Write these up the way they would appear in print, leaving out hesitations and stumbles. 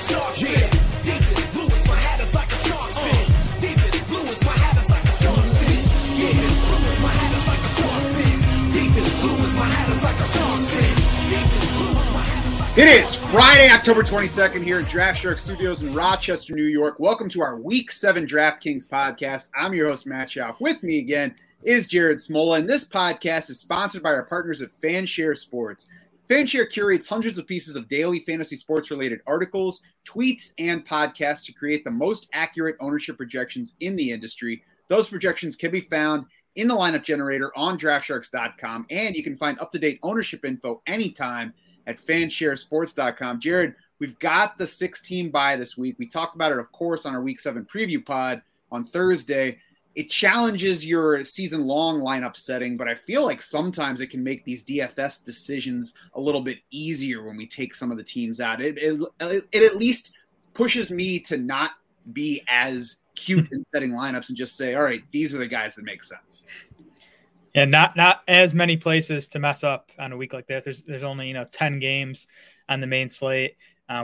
a shark fin. Deepest blue is my hat is like a shark's fin. Deepest blue is my hat is like a shark's fin. Yeah, blue is my hat is like a shark's fin. Deepest blue is my hat is like a shark's fin. Deepest blue is my hat is like a shark's fin. It is Friday, October 22nd here at DraftSharks Studios in Rochester, New York. Welcome to our Week 7 DraftKings podcast. I'm your host, Matt Schaaf. With me again is Jared Smola, and this podcast is sponsored by our partners at FanShare Sports. FanShare curates hundreds of pieces of daily fantasy sports-related articles, tweets, and podcasts to create the most accurate ownership projections in the industry. Those projections can be found in the lineup generator on DraftSharks.com, and you can find up-to-date ownership info anytime at FanshareSports.com. Jared, we've got the 6-team bye this week. We talked about it, of course, on our Week 7 preview pod on Thursday. It challenges your season-long lineup setting, but I feel like sometimes it can make these DFS decisions a little bit easier when we take some of the teams out. It at least pushes me to not be as cute in setting lineups and just say, all right, these are the guys that make sense. Yeah, not as many places to mess up on a week like that. There's only 10 games on the main slate.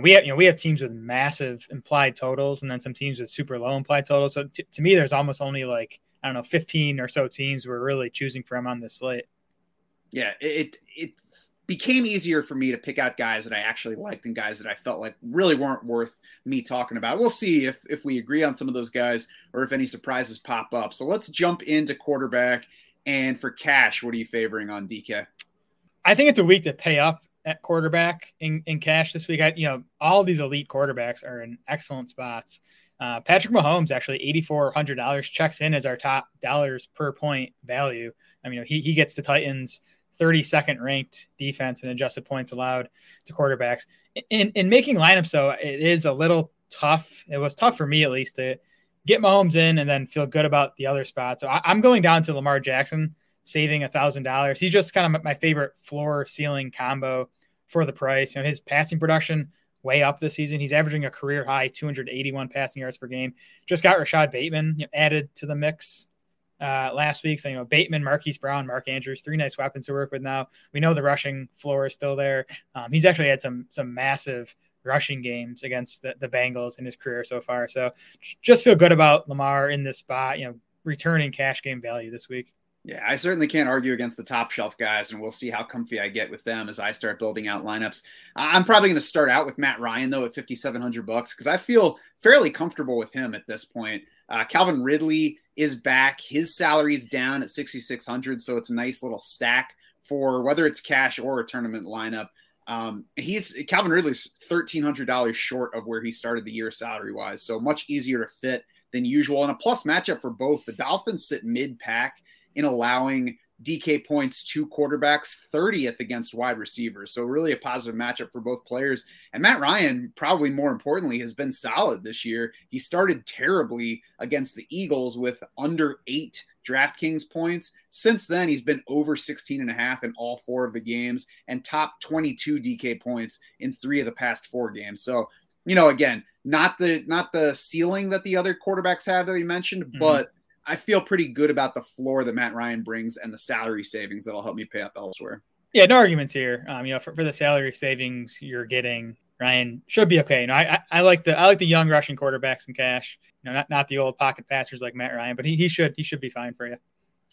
We have teams with massive implied totals and then some teams with super low implied totals. So to me, there's almost only 15 or so teams we're really choosing from on this slate. Yeah, it became easier for me to pick out guys that I actually liked and guys that I felt like really weren't worth me talking about. We'll see if we agree on some of those guys or if any surprises pop up. So let's jump into quarterback. And for cash, what are you favoring on DK? I think it's a week to pay up at quarterback in cash this week. All these elite quarterbacks are in excellent spots. Patrick Mahomes, actually $8,400 checks in as our top dollars per point value. I mean, he gets the Titans 32nd ranked defense and adjusted points allowed to quarterbacks in making lineups. So it is a little tough. It was tough for me, at least, to get Mahomes in and then feel good about the other spots. So I'm going down to Lamar Jackson, saving $1,000. He's just kind of my favorite floor ceiling combo for the price. His passing production way up this season. He's averaging a career high 281 passing yards per game. Just got Rashad Bateman added to the mix last week. So, Bateman, Marquise Brown, Mark Andrews, three nice weapons to work with now. We know the rushing floor is still there. He's actually had some massive rushing games against the Bengals in his career so far. So just feel good about Lamar in this spot, returning cash game value this week. Yeah, I certainly can't argue against the top shelf guys, and we'll see how comfy I get with them as I start building out lineups. I'm probably going to start out with Matt Ryan, though, at $5,700 because I feel fairly comfortable with him at this point. Calvin Ridley is back. His salary's down at $6,600, so it's a nice little stack for whether it's cash or a tournament lineup. Calvin Ridley's $1,300 short of where he started the year salary-wise, so much easier to fit than usual. And a plus matchup for both. The Dolphins sit mid-pack in allowing DK points to quarterbacks, 30th against wide receivers. So really a positive matchup for both players. And Matt Ryan, probably more importantly, has been solid this year. He started terribly against the Eagles with under 8 DraftKings points. Since then, he's been over 16.5 in all 4 of the games and top 22 DK points in 3 of the past 4 games. So, again, not the ceiling that the other quarterbacks have that we mentioned, but I feel pretty good about the floor that Matt Ryan brings and the salary savings that'll help me pay up elsewhere. Yeah, no arguments here. For the salary savings you're getting, Ryan should be okay. I like the young Russian quarterbacks in cash. Not the old pocket passers like Matt Ryan, but he should be fine for you.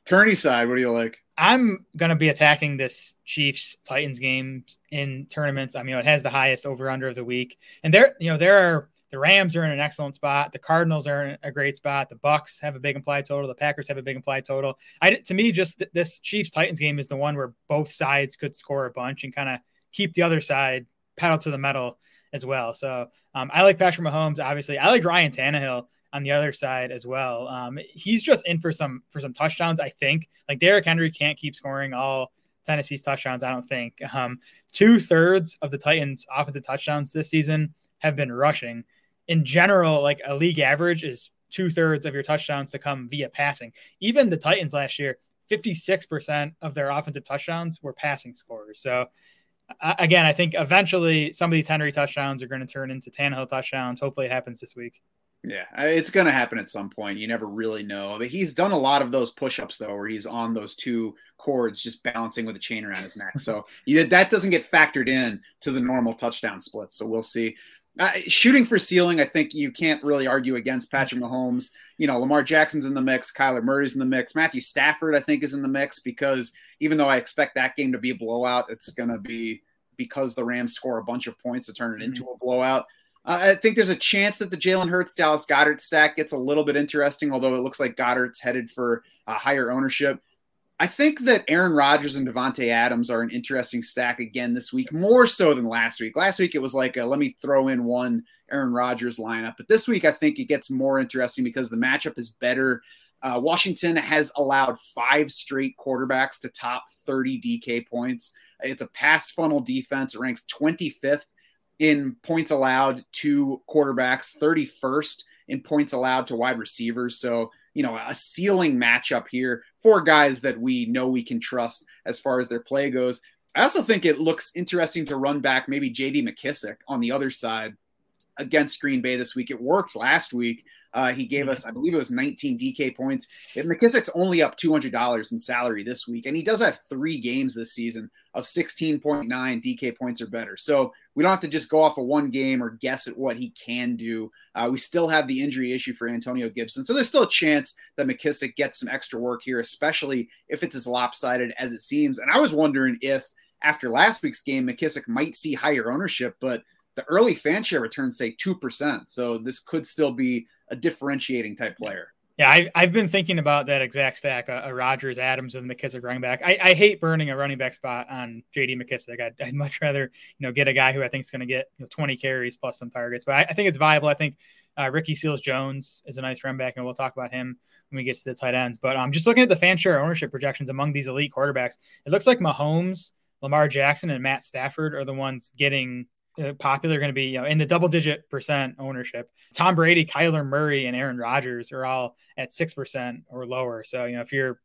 Tourney side, what do you like? I'm gonna be attacking this Chiefs-Titans game in tournaments. It has the highest over/under of the week, and the Rams are in an excellent spot. The Cardinals are in a great spot. The Bucks have a big implied total. The Packers have a big implied total. This Chiefs-Titans game is the one where both sides could score a bunch and kind of keep the other side pedal to the metal as well. So I like Patrick Mahomes, obviously. I like Ryan Tannehill on the other side as well. He's just in for some touchdowns, I think. Like Derrick Henry can't keep scoring all Tennessee's touchdowns, I don't think. 2/3 of the Titans' offensive touchdowns this season have been rushing. In general, a league average is 2/3 of your touchdowns to come via passing. Even the Titans last year, 56% of their offensive touchdowns were passing scores. So, again, I think eventually some of these Henry touchdowns are going to turn into Tannehill touchdowns. Hopefully it happens this week. Yeah, it's going to happen at some point. You never really know. But he's done a lot of those push-ups, though, where he's on those 2 cords just balancing with a chain around his neck. So that doesn't get factored in to the normal touchdown split. So we'll see. Shooting for ceiling, I think you can't really argue against Patrick Mahomes. You know, Lamar Jackson's in the mix. Kyler Murray's in the mix. Matthew Stafford, I think, is in the mix because even though I expect that game to be a blowout, it's going to be because the Rams score a bunch of points to turn it into a blowout. I think there's a chance that the Jalen Hurts, Dallas Goedert stack gets a little bit interesting, although it looks like Goddard's headed for higher ownership. I think that Aaron Rodgers and Devontae Adams are an interesting stack again this week, more so than last week. Last week, it was like, let me throw in one Aaron Rodgers lineup. But this week, I think it gets more interesting because the matchup is better. Washington has allowed 5 straight quarterbacks to top 30 DK points. It's a pass funnel defense. It ranks 25th in points allowed to quarterbacks, 31st in points allowed to wide receivers. So, you know, a ceiling matchup here for guys that we know we can trust as far as their play goes. I also think it looks interesting to run back maybe J.D. McKissic on the other side against Green Bay this week. It worked last week. He gave us, I believe it was 19 DK points. McKissick's only up $200 in salary this week, and he does have 3 games this season of 16.9 DK points or better. So we don't have to just go off of one game or guess at what he can do. We still have the injury issue for Antonio Gibson. So there's still a chance that McKissic gets some extra work here, especially if it's as lopsided as it seems. And I was wondering if after last week's game, McKissic might see higher ownership, but the early fan share returns say 2%. So this could still be a differentiating type player. Yeah, I've been thinking about that exact stack, a Rodgers, Adams, and McKissic running back. I hate burning a running back spot on J.D. McKissic. I'd much rather, you know, get a guy who I think is going to get 20 carries plus some targets. But I think it's viable. I think Ricky Seals-Jones is a nice running back, and we'll talk about him when we get to the tight ends. But just looking at the fan share ownership projections among these elite quarterbacks, it looks like Mahomes, Lamar Jackson, and Matt Stafford are the ones getting – popular, going to be in the double-digit % ownership. Tom Brady, Kyler Murray, and Aaron Rodgers are all at 6% or lower. So if you're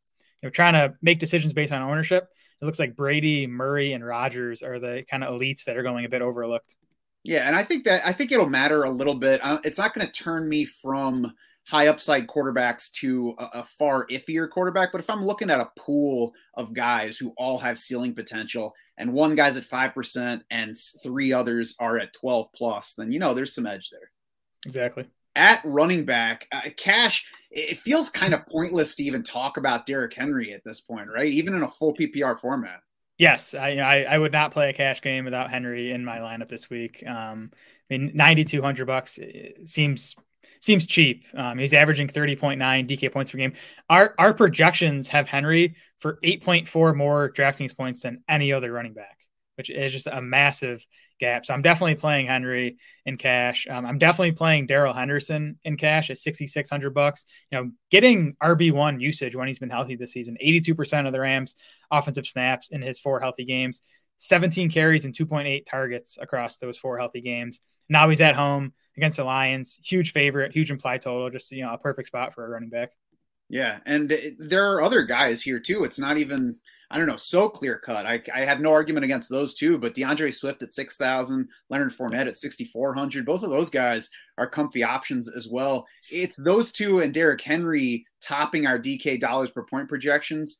trying to make decisions based on ownership, it looks like Brady, Murray, and Rodgers are the kind of elites that are going a bit overlooked. Yeah, and I think it'll matter a little bit. It's not going to turn me from high upside quarterbacks to a far iffier quarterback. But if I'm looking at a pool of guys who all have ceiling potential and one guy's at 5% and 3 others are at 12+, then, there's some edge there. Exactly. At running back, Cash, it feels kind of pointless to even talk about Derrick Henry at this point, right? Even in a full PPR format. Yes, I would not play a cash game without Henry in my lineup this week. $9,200 seems cheap. He's averaging 30.9 DK points per game. Our projections have Henry for 8.4 more DraftKings points than any other running back, which is just a massive gap. So I'm definitely playing Henry in cash. I'm definitely playing Darrell Henderson in cash at $6,600. Getting RB1 usage when he's been healthy this season. 82% of the Rams' offensive snaps in his 4 healthy games. 17 carries and 2.8 targets across those 4 healthy games. Now he's at home against the Lions. Huge favorite, huge implied total, just, a perfect spot for a running back. Yeah. And there are other guys here too. It's not even, so clear cut. I have no argument against those two, but DeAndre Swift at 6,000, Leonard Fournette at 6,400. Both of those guys are comfy options as well. It's those two and Derrick Henry topping our DK dollars per point projections.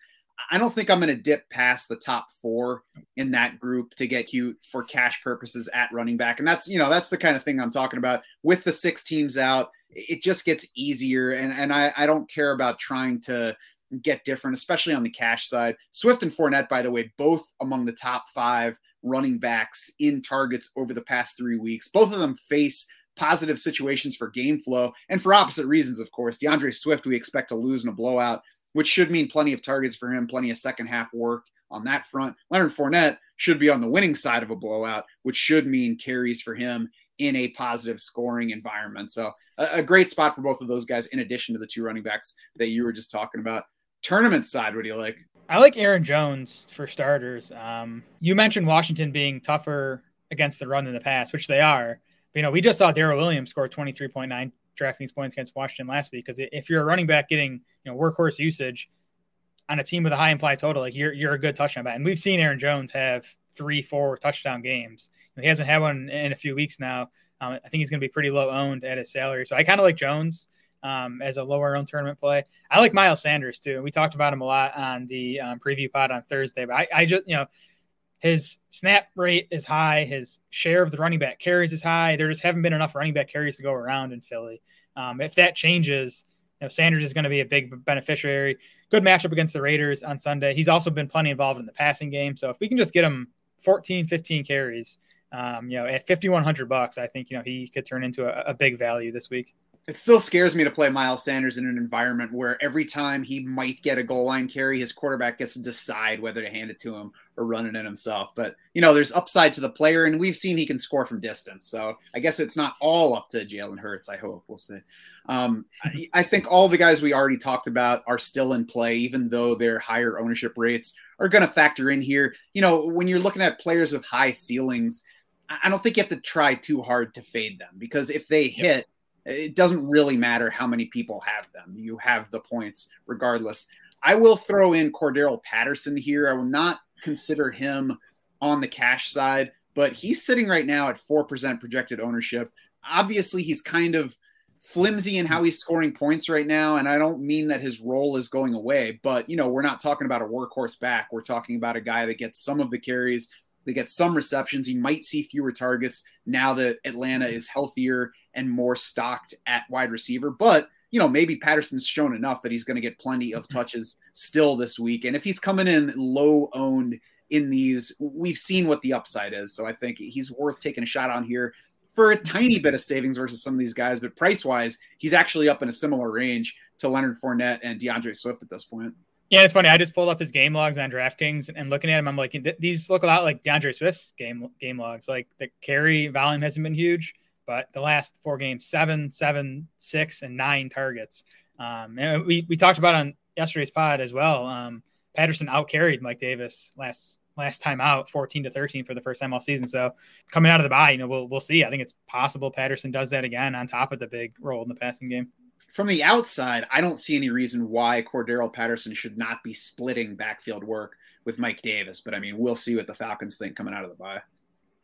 I don't think I'm going to dip past the top 4 in that group to get cute for cash purposes at running back. And that's the kind of thing I'm talking about with the 6 teams out. It just gets easier. And I don't care about trying to get different, especially on the cash side. Swift and Fournette, by the way, both among the top 5 running backs in targets over the past 3 weeks. Both of them face positive situations for game flow and for opposite reasons. Of course, DeAndre Swift, we expect to lose in a blowout, which should mean plenty of targets for him, plenty of second half work on that front. Leonard Fournette should be on the winning side of a blowout, which should mean carries for him in a positive scoring environment. So a great spot for both of those guys, in addition to the 2 running backs that you were just talking about. Tournament side, what do you like? I like Aaron Jones for starters. You mentioned Washington being tougher against the run than the pass, which they are. But, we just saw Darrell Williams score 23.9 DraftKings points against Washington last week, because if you're a running back getting workhorse usage on a team with a high implied total, like you're a good touchdown back. And we've seen Aaron Jones have 3-4 touchdown games. He hasn't had one in a few weeks now. I think he's going to be pretty low owned at his salary. So I kind of like Jones as a lower owned tournament play. I like Miles Sanders too. We talked about him a lot on the preview pod on Thursday, but I just His snap rate is high. His share of the running back carries is high. There just haven't been enough running back carries to go around in Philly. If that changes, you know, Sanders is going to be a big beneficiary. Good matchup against the Raiders on Sunday. He's also been plenty involved in the passing game. So if we can just get him 14, 15 carries, you know, at $5,100, I think, you know, he could turn into a big value this week. It still scares me to play Miles Sanders in an environment where every time he might get a goal line carry, his quarterback gets to decide whether to hand it to him or run it in himself. But, you know, there's upside to the player, and we've seen he can score from distance. So I guess it's not all up to Jalen Hurts, I hope. We'll see. I think all the guys we already talked about are still in play, even though their higher ownership rates are going to factor in here. You know, when you're looking at players with high ceilings, I don't think you have to try too hard to fade them, because if they hit, it doesn't really matter how many people have them. You have the points regardless. I will throw in Cordarrelle Patterson here. I will not consider him on the cash side, but he's sitting right now at 4% projected ownership. Obviously, he's kind of flimsy in how he's scoring points right now, and I don't mean that his role is going away, but, you know, we're not talking about a workhorse back. We're talking about a guy that gets some of the carries, they get some receptions. He might see fewer targets now that Atlanta is healthier and more stocked at wide receiver. But, you know, maybe Patterson's shown enough that he's going to get plenty of touches still this week. And if he's coming in low owned in these, we've seen what the upside is. So I think he's worth taking a shot on here for a tiny bit of savings versus some of these guys. But price wise, he's actually up in a similar range to Leonard Fournette and DeAndre Swift at this point. Yeah, it's funny. I just pulled up his game logs on DraftKings and looking at him, I'm like, these look a lot like DeAndre Swift's game logs. Like the carry volume hasn't been huge, but the last four games, 7, 7, 6, and 9 targets. And we talked about on yesterday's pod as well. Patterson outcarried Mike Davis last time out, 14 to 13 for the first time all season. So coming out of the bye, you know, we'll see. I think it's possible Patterson does that again on top of the big role in the passing game. From the outside, I don't see any reason why Cordarrelle Patterson should not be splitting backfield work with Mike Davis. But, I mean, we'll see what the Falcons think coming out of the bye.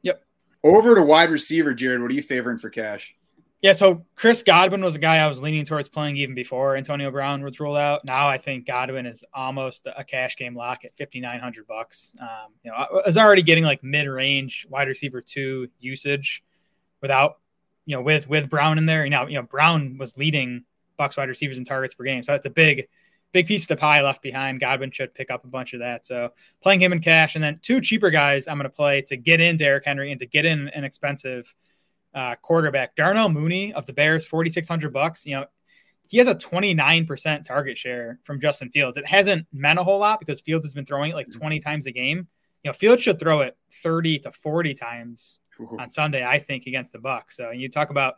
Yep. Over to wide receiver, Jared. What are you favoring for cash? Yeah, so Chris Godwin was a guy I was leaning towards playing even before Antonio Brown was ruled out. Now I think Godwin is almost a cash game lock at $5,900. You know, I was already getting like mid-range wide receiver 2 usage without, you know, with Brown in there. And now, you know, Brown was leading Bucs wide receivers and targets per game. So that's a big piece of the pie left behind. Godwin should pick up a bunch of that. So playing him in cash. And then two cheaper guys I'm going to play to get in Derrick Henry and to get in an expensive quarterback. Darnell Mooney of the Bears, $4,600. You know, he has a 29% target share from Justin Fields. It hasn't meant a whole lot because Fields has been throwing it like 20 times a game. You know, Fields should throw it 30 to 40 times on Sunday, I think, against the Bucs. So and you talk about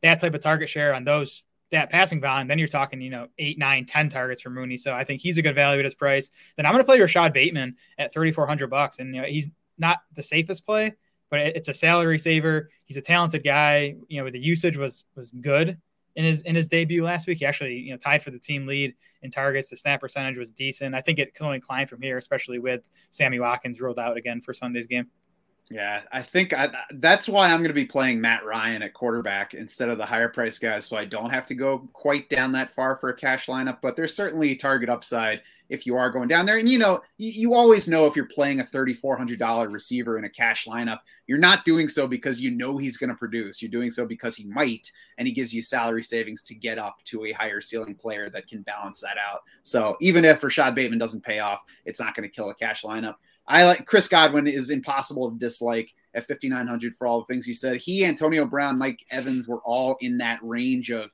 that type of target share on those, that passing volume, then you're talking, you know, 8, 9, 10 targets for Mooney. So I think he's a good value at his price. Then I'm going to play Rashad Bateman at $3,400. And, you know, he's not the safest play, but it's a salary saver. He's a talented guy. You know, the usage was good in his debut last week. He actually, you know, tied for the team lead in targets. The snap percentage was decent. I think it can only climb from here, especially with Sammy Watkins ruled out again for Sunday's game. Yeah, I think that's why I'm going to be playing Matt Ryan at quarterback instead of the higher price guys, so I don't have to go quite down that far for a cash lineup. But there's certainly target upside if you are going down there. And, you know, you always know if you're playing a $3,400 receiver in a cash lineup, you're not doing so because you know he's going to produce. You're doing so because he might, and he gives you salary savings to get up to a higher ceiling player that can balance that out. So even if Rashad Bateman doesn't pay off, it's not going to kill a cash lineup. I like Chris Godwin is impossible to dislike at $5,900 for all the things he said. He, Antonio Brown, Mike Evans were all in that range of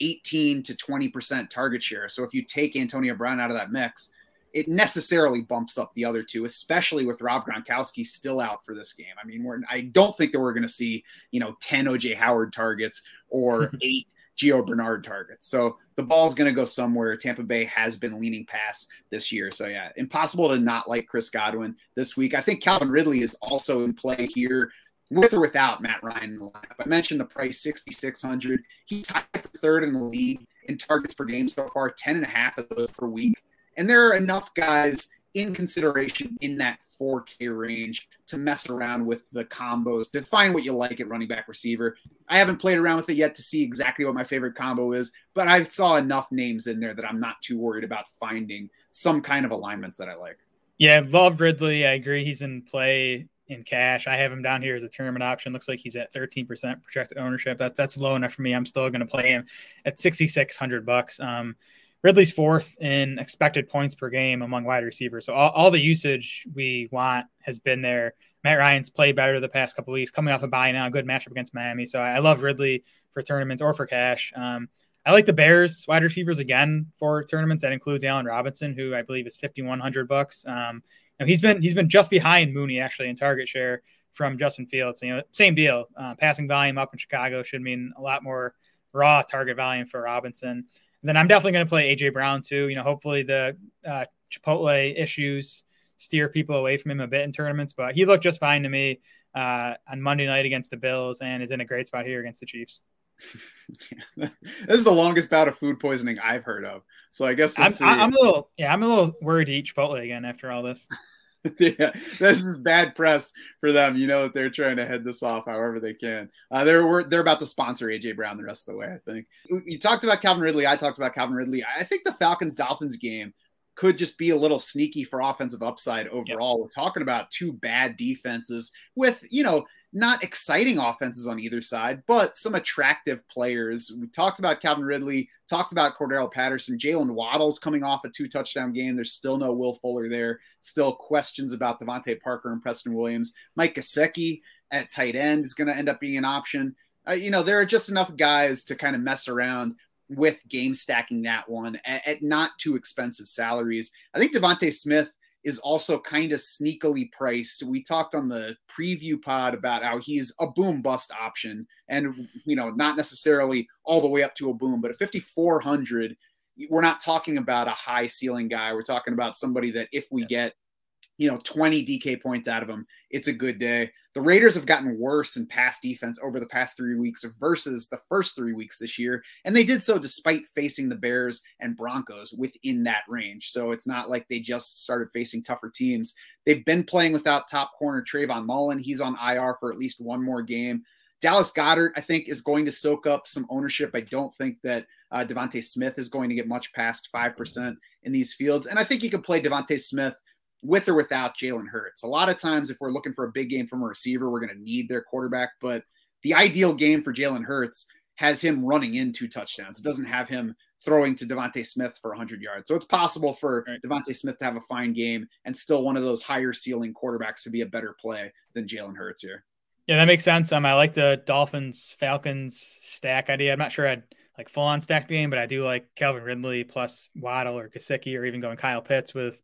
18 to 20% target share. So if you take Antonio Brown out of that mix, it necessarily bumps up the other two, especially with Rob Gronkowski still out for this game. I mean, I don't think that we're going to see, you know, 10 OJ Howard targets or 8 Gio Bernard targets. So the ball's going to go somewhere. Tampa Bay has been leaning pass this year. So yeah, impossible to not like Chris Godwin this week. I think Calvin Ridley is also in play here with or without Matt Ryan in the lineup. I mentioned the price, $6,600. He's tied for third in the league in targets per game so far, 10.5 of those per week. And there are enough guys in consideration in that 4K range to mess around with the combos, to find what you like at running back receiver. I haven't played around with it yet to see exactly what my favorite combo is, but I saw enough names in there that I'm not too worried about finding some kind of alignments that I like. Yeah, love Ridley. I agree. He's in play in cash. I have him down here as a tournament option. Looks like he's at 13% projected ownership. That's low enough for me. I'm still going to play him at $6,600. Ridley's fourth in expected points per game among wide receivers. So all the usage we want has been there. Matt Ryan's played better the past couple of weeks, coming off a bye now, good matchup against Miami. So I love Ridley for tournaments or for cash. I like the Bears wide receivers again for tournaments. That includes Allen Robinson, who I believe is $5,100. He's been just behind Mooney actually in target share from Justin Fields. So, same deal. Passing volume up in Chicago should mean a lot more raw target volume for Robinson. And then I'm definitely going to play A.J. Brown too. Hopefully the Chipotle issues steer people away from him a bit in tournaments, but he looked just fine to me on Monday night against the Bills and is in a great spot here against the Chiefs. This is the longest bout of food poisoning I've heard of. So I guess I'm a little worried to eat Chipotle again after all this. Yeah, this is bad press for them. That they're trying to head this off however they can. They're about to sponsor AJ Brown the rest of the way. I think you talked about Calvin Ridley. I talked about Calvin Ridley. I think the Falcons-Dolphins game could just be a little sneaky for offensive upside overall. Yep. We're talking about two bad defenses with not exciting offenses on either side, but some attractive players. We talked about Calvin Ridley, talked about Cordarrelle Patterson. Jalen Waddle's coming off a 2-touchdown game. There's still no Will Fuller there. Still questions about Devontae Parker and Preston Williams. Mike Gesicki at tight end is going to end up being an option. There are just enough guys to kind of mess around with game stacking that one at not too expensive salaries. I think DeVonta Smith is also kind of sneakily priced. We talked on the preview pod about how he's a boom bust option and, not necessarily all the way up to a boom, but at 5,400, we're not talking about a high ceiling guy. We're talking about somebody that if we get, 20 DK points out of him, it's a good day. The Raiders have gotten worse in pass defense over the past 3 weeks versus the first 3 weeks this year. And they did so despite facing the Bears and Broncos within that range. So it's not like they just started facing tougher teams. They've been playing without top corner Trayvon Mullen. He's on IR for at least one more game. Dallas Goedert, I think, is going to soak up some ownership. I don't think that DeVonta Smith is going to get much past 5% in these fields. And I think you can play DeVonta Smith with or without Jalen Hurts. A lot of times if we're looking for a big game from a receiver, we're going to need their quarterback, but the ideal game for Jalen Hurts has him running in 2 touchdowns. It doesn't have him throwing to DeVonta Smith for 100 yards. So it's possible for DeVonta Smith to have a fine game and still one of those higher ceiling quarterbacks to be a better play than Jalen Hurts here. Yeah, that makes sense. I like the Dolphins-Falcons stack idea. I'm not sure I'd full-on stack the game, but I do like Calvin Ridley plus Waddle or Gesicki or even going Kyle Pitts with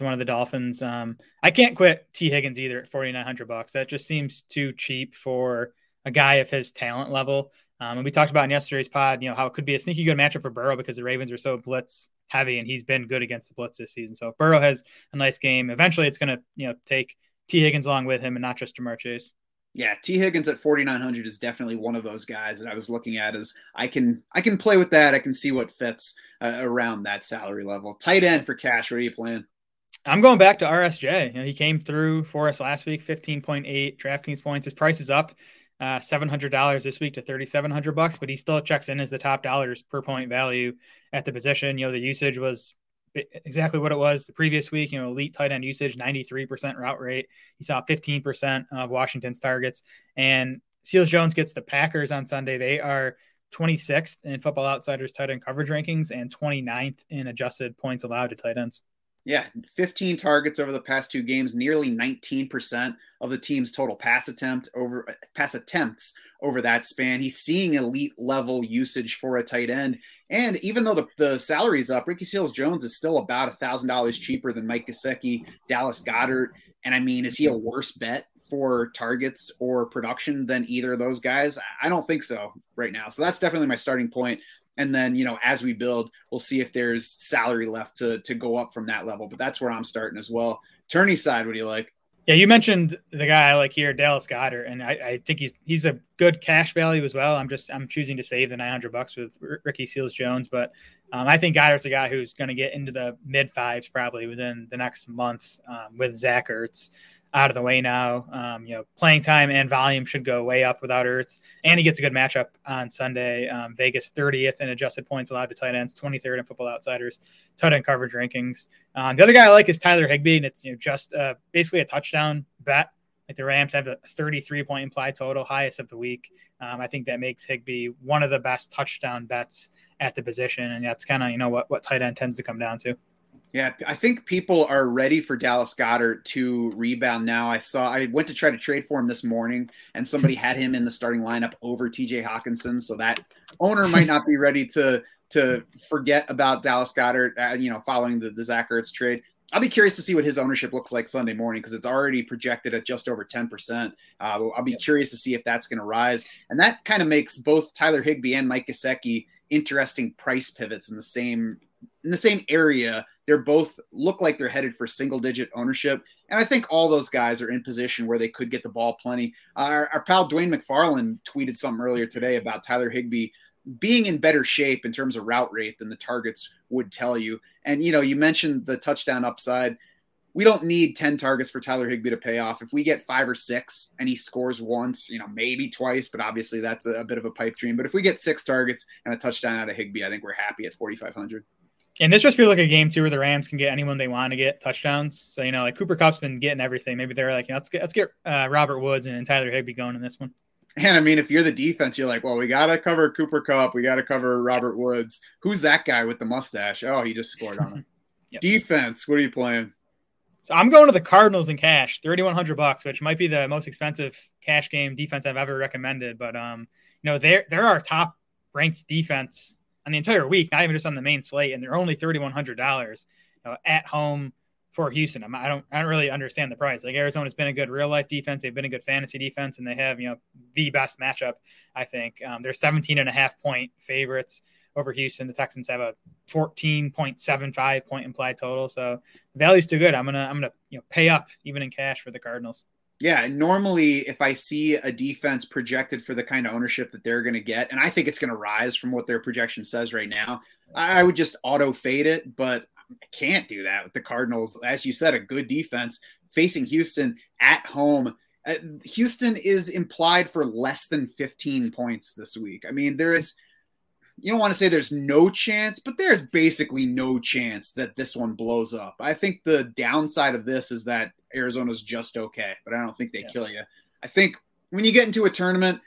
one of the Dolphins. I can't quit T. Higgins either at $4,900. That just seems too cheap for a guy of his talent level. And we talked about in yesterday's pod, how it could be a sneaky good matchup for Burrow because the Ravens are so blitz heavy and he's been good against the blitz this season. So if Burrow has a nice game, eventually it's going to, take T. Higgins along with him and not just Jamar Chase. Yeah, T. Higgins at 4,900 is definitely one of those guys that I was looking at as I can play with that. I can see what fits around that salary level. Tight end for cash. What are you playing? I'm going back to RSJ. He came through for us last week, 15.8 DraftKings points. His price is up $700 this week to $3,700, but he still checks in as the top dollars per point value at the position. The usage was exactly what it was the previous week. Elite tight end usage, 93% route rate. He saw 15% of Washington's targets. And Seals-Jones gets the Packers on Sunday. They are 26th in Football Outsiders tight end coverage rankings and 29th in adjusted points allowed to tight ends. Yeah, 15 targets over the past 2 games, nearly 19% of the team's total pass attempts over that span. He's seeing elite level usage for a tight end. And even though the salary's up, Ricky Seals-Jones is still about $1,000 cheaper than Mike Gesicki, Dallas Goedert. And is he a worse bet for targets or production than either of those guys? I don't think so right now. So that's definitely my starting point. And then, as we build, we'll see if there's salary left to go up from that level. But that's where I'm starting as well. Tourney side, what do you like? Yeah, you mentioned the guy I like here, Dallas Goedert, and I think he's a good cash value as well. I'm choosing to save the $900 with Ricky Seals-Jones, but I think Goddard's a guy who's going to get into the mid-5s probably within the next month with Zach Ertz. out of the way now. Playing time and volume should go way up without Ertz, and he gets a good matchup on Sunday. Vegas 30th in adjusted points allowed to tight ends, 23rd in Football Outsiders tight end coverage rankings. The other guy I like is Tyler Higbee, and it's just basically a touchdown bet. Like the Rams have a 33-point implied total, highest of the week. I think that makes Higbee one of the best touchdown bets at the position, and that's kind of what tight end tends to come down to. Yeah, I think people are ready for Dallas Goedert to rebound now. I went to try to trade for him this morning, and somebody had him in the starting lineup over TJ Hawkinson. So that owner might not be ready to forget about Dallas Goedert, following the Zach Ertz trade. I'll be curious to see what his ownership looks like Sunday morning, because it's already projected at just over 10%. I'll be curious to see if that's going to rise. And that kind of makes both Tyler Higbee and Mike Gesicki interesting price pivots in the same area. They're both look like they're headed for single-digit ownership. And I think all those guys are in position where they could get the ball plenty. Our pal Dwayne McFarlane tweeted something earlier today about Tyler Higbee being in better shape in terms of route rate than the targets would tell you. And, you mentioned the touchdown upside. We don't need 10 targets for Tyler Higbee to pay off. If we get 5 or 6 and he scores once, maybe twice, but obviously that's a bit of a pipe dream. But if we get 6 targets and a touchdown out of Higbee, I think we're happy at 4,500. And this just feels like a game, too, where the Rams can get anyone they want to get touchdowns. So, like Cooper Kupp's been getting everything. Maybe they're like, let's get Robert Woods and Tyler Higbee going in this one. And, if you're the defense, you're like, well, we got to cover Cooper Kupp. We got to cover Robert Woods. Who's that guy with the mustache? Oh, he just scored on him. Yep. Defense, what are you playing? So I'm going to the Cardinals in cash, $3,100, which might be the most expensive cash game defense I've ever recommended. But, they're our top-ranked defense on the entire week, not even just on the main slate, and they're only $3,100 at home for Houston. I don't really understand the price. Like, Arizona's been a good real life defense. They've been a good fantasy defense, and they have, the best matchup. I think they're 17.5-point favorites over Houston. The Texans have a 14.75-point implied total. So value's too good. I'm going to pay up even in cash for the Cardinals. Yeah, and normally if I see a defense projected for the kind of ownership that they're going to get, and I think it's going to rise from what their projection says right now, I would just auto-fade it, but I can't do that with the Cardinals. As you said, a good defense facing Houston at home. Houston is implied for less than 15 points this week. There is – you don't want to say there's no chance, but there's basically no chance that this one blows up. I think the downside of this is that Arizona's just okay, but I don't think they kill you. I think when you get into a tournament,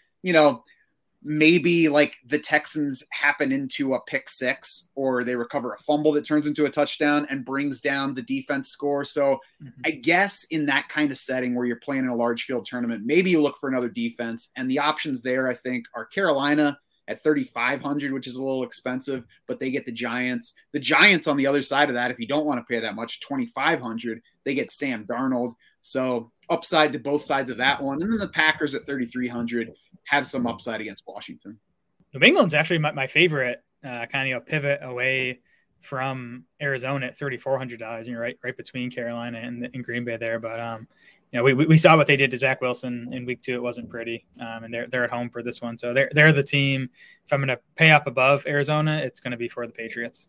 maybe like the Texans happen into a pick-6 or they recover a fumble that turns into a touchdown and brings down the defense score. So I guess in that kind of setting where you're playing in a large field tournament, maybe you look for another defense, and the options there I think are Carolina at 3,500, which is a little expensive, but they get the Giants. The Giants on the other side of that, if you don't want to pay that much, 2,500, they get Sam Darnold. So upside to both sides of that one. And then the Packers at 3,300 have some upside against Washington. New England's actually my favorite pivot away from Arizona at $3,400. And you're right between Carolina and Green Bay there. But, we saw what they did to Zach Wilson in week 2. It wasn't pretty, and they're at home for this one. So they're the team. If I'm going to pay up above Arizona, it's going to be for the Patriots.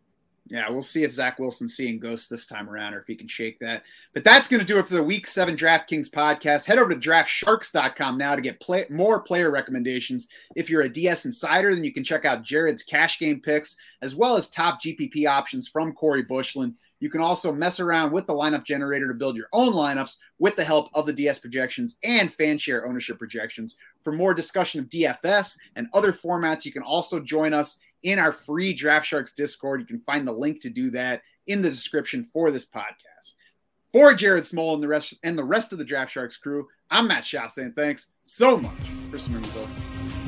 Yeah, we'll see if Zach Wilson's seeing ghosts this time around or if he can shake that. But that's going to do it for the Week 7 DraftKings podcast. Head over to DraftSharks.com now to get more player recommendations. If you're a DS insider, then you can check out Jared's cash game picks as well as top GPP options from Corey Bushland. You can also mess around with the lineup generator to build your own lineups with the help of the DS projections and FanShare ownership projections. For more discussion of DFS and other formats, you can also join us in our free DraftSharks Discord. You can find the link to do that in the description for this podcast. For Jared Smola and the rest of the DraftSharks crew, I'm Matt Schaaf saying thanks so much for swimming with us.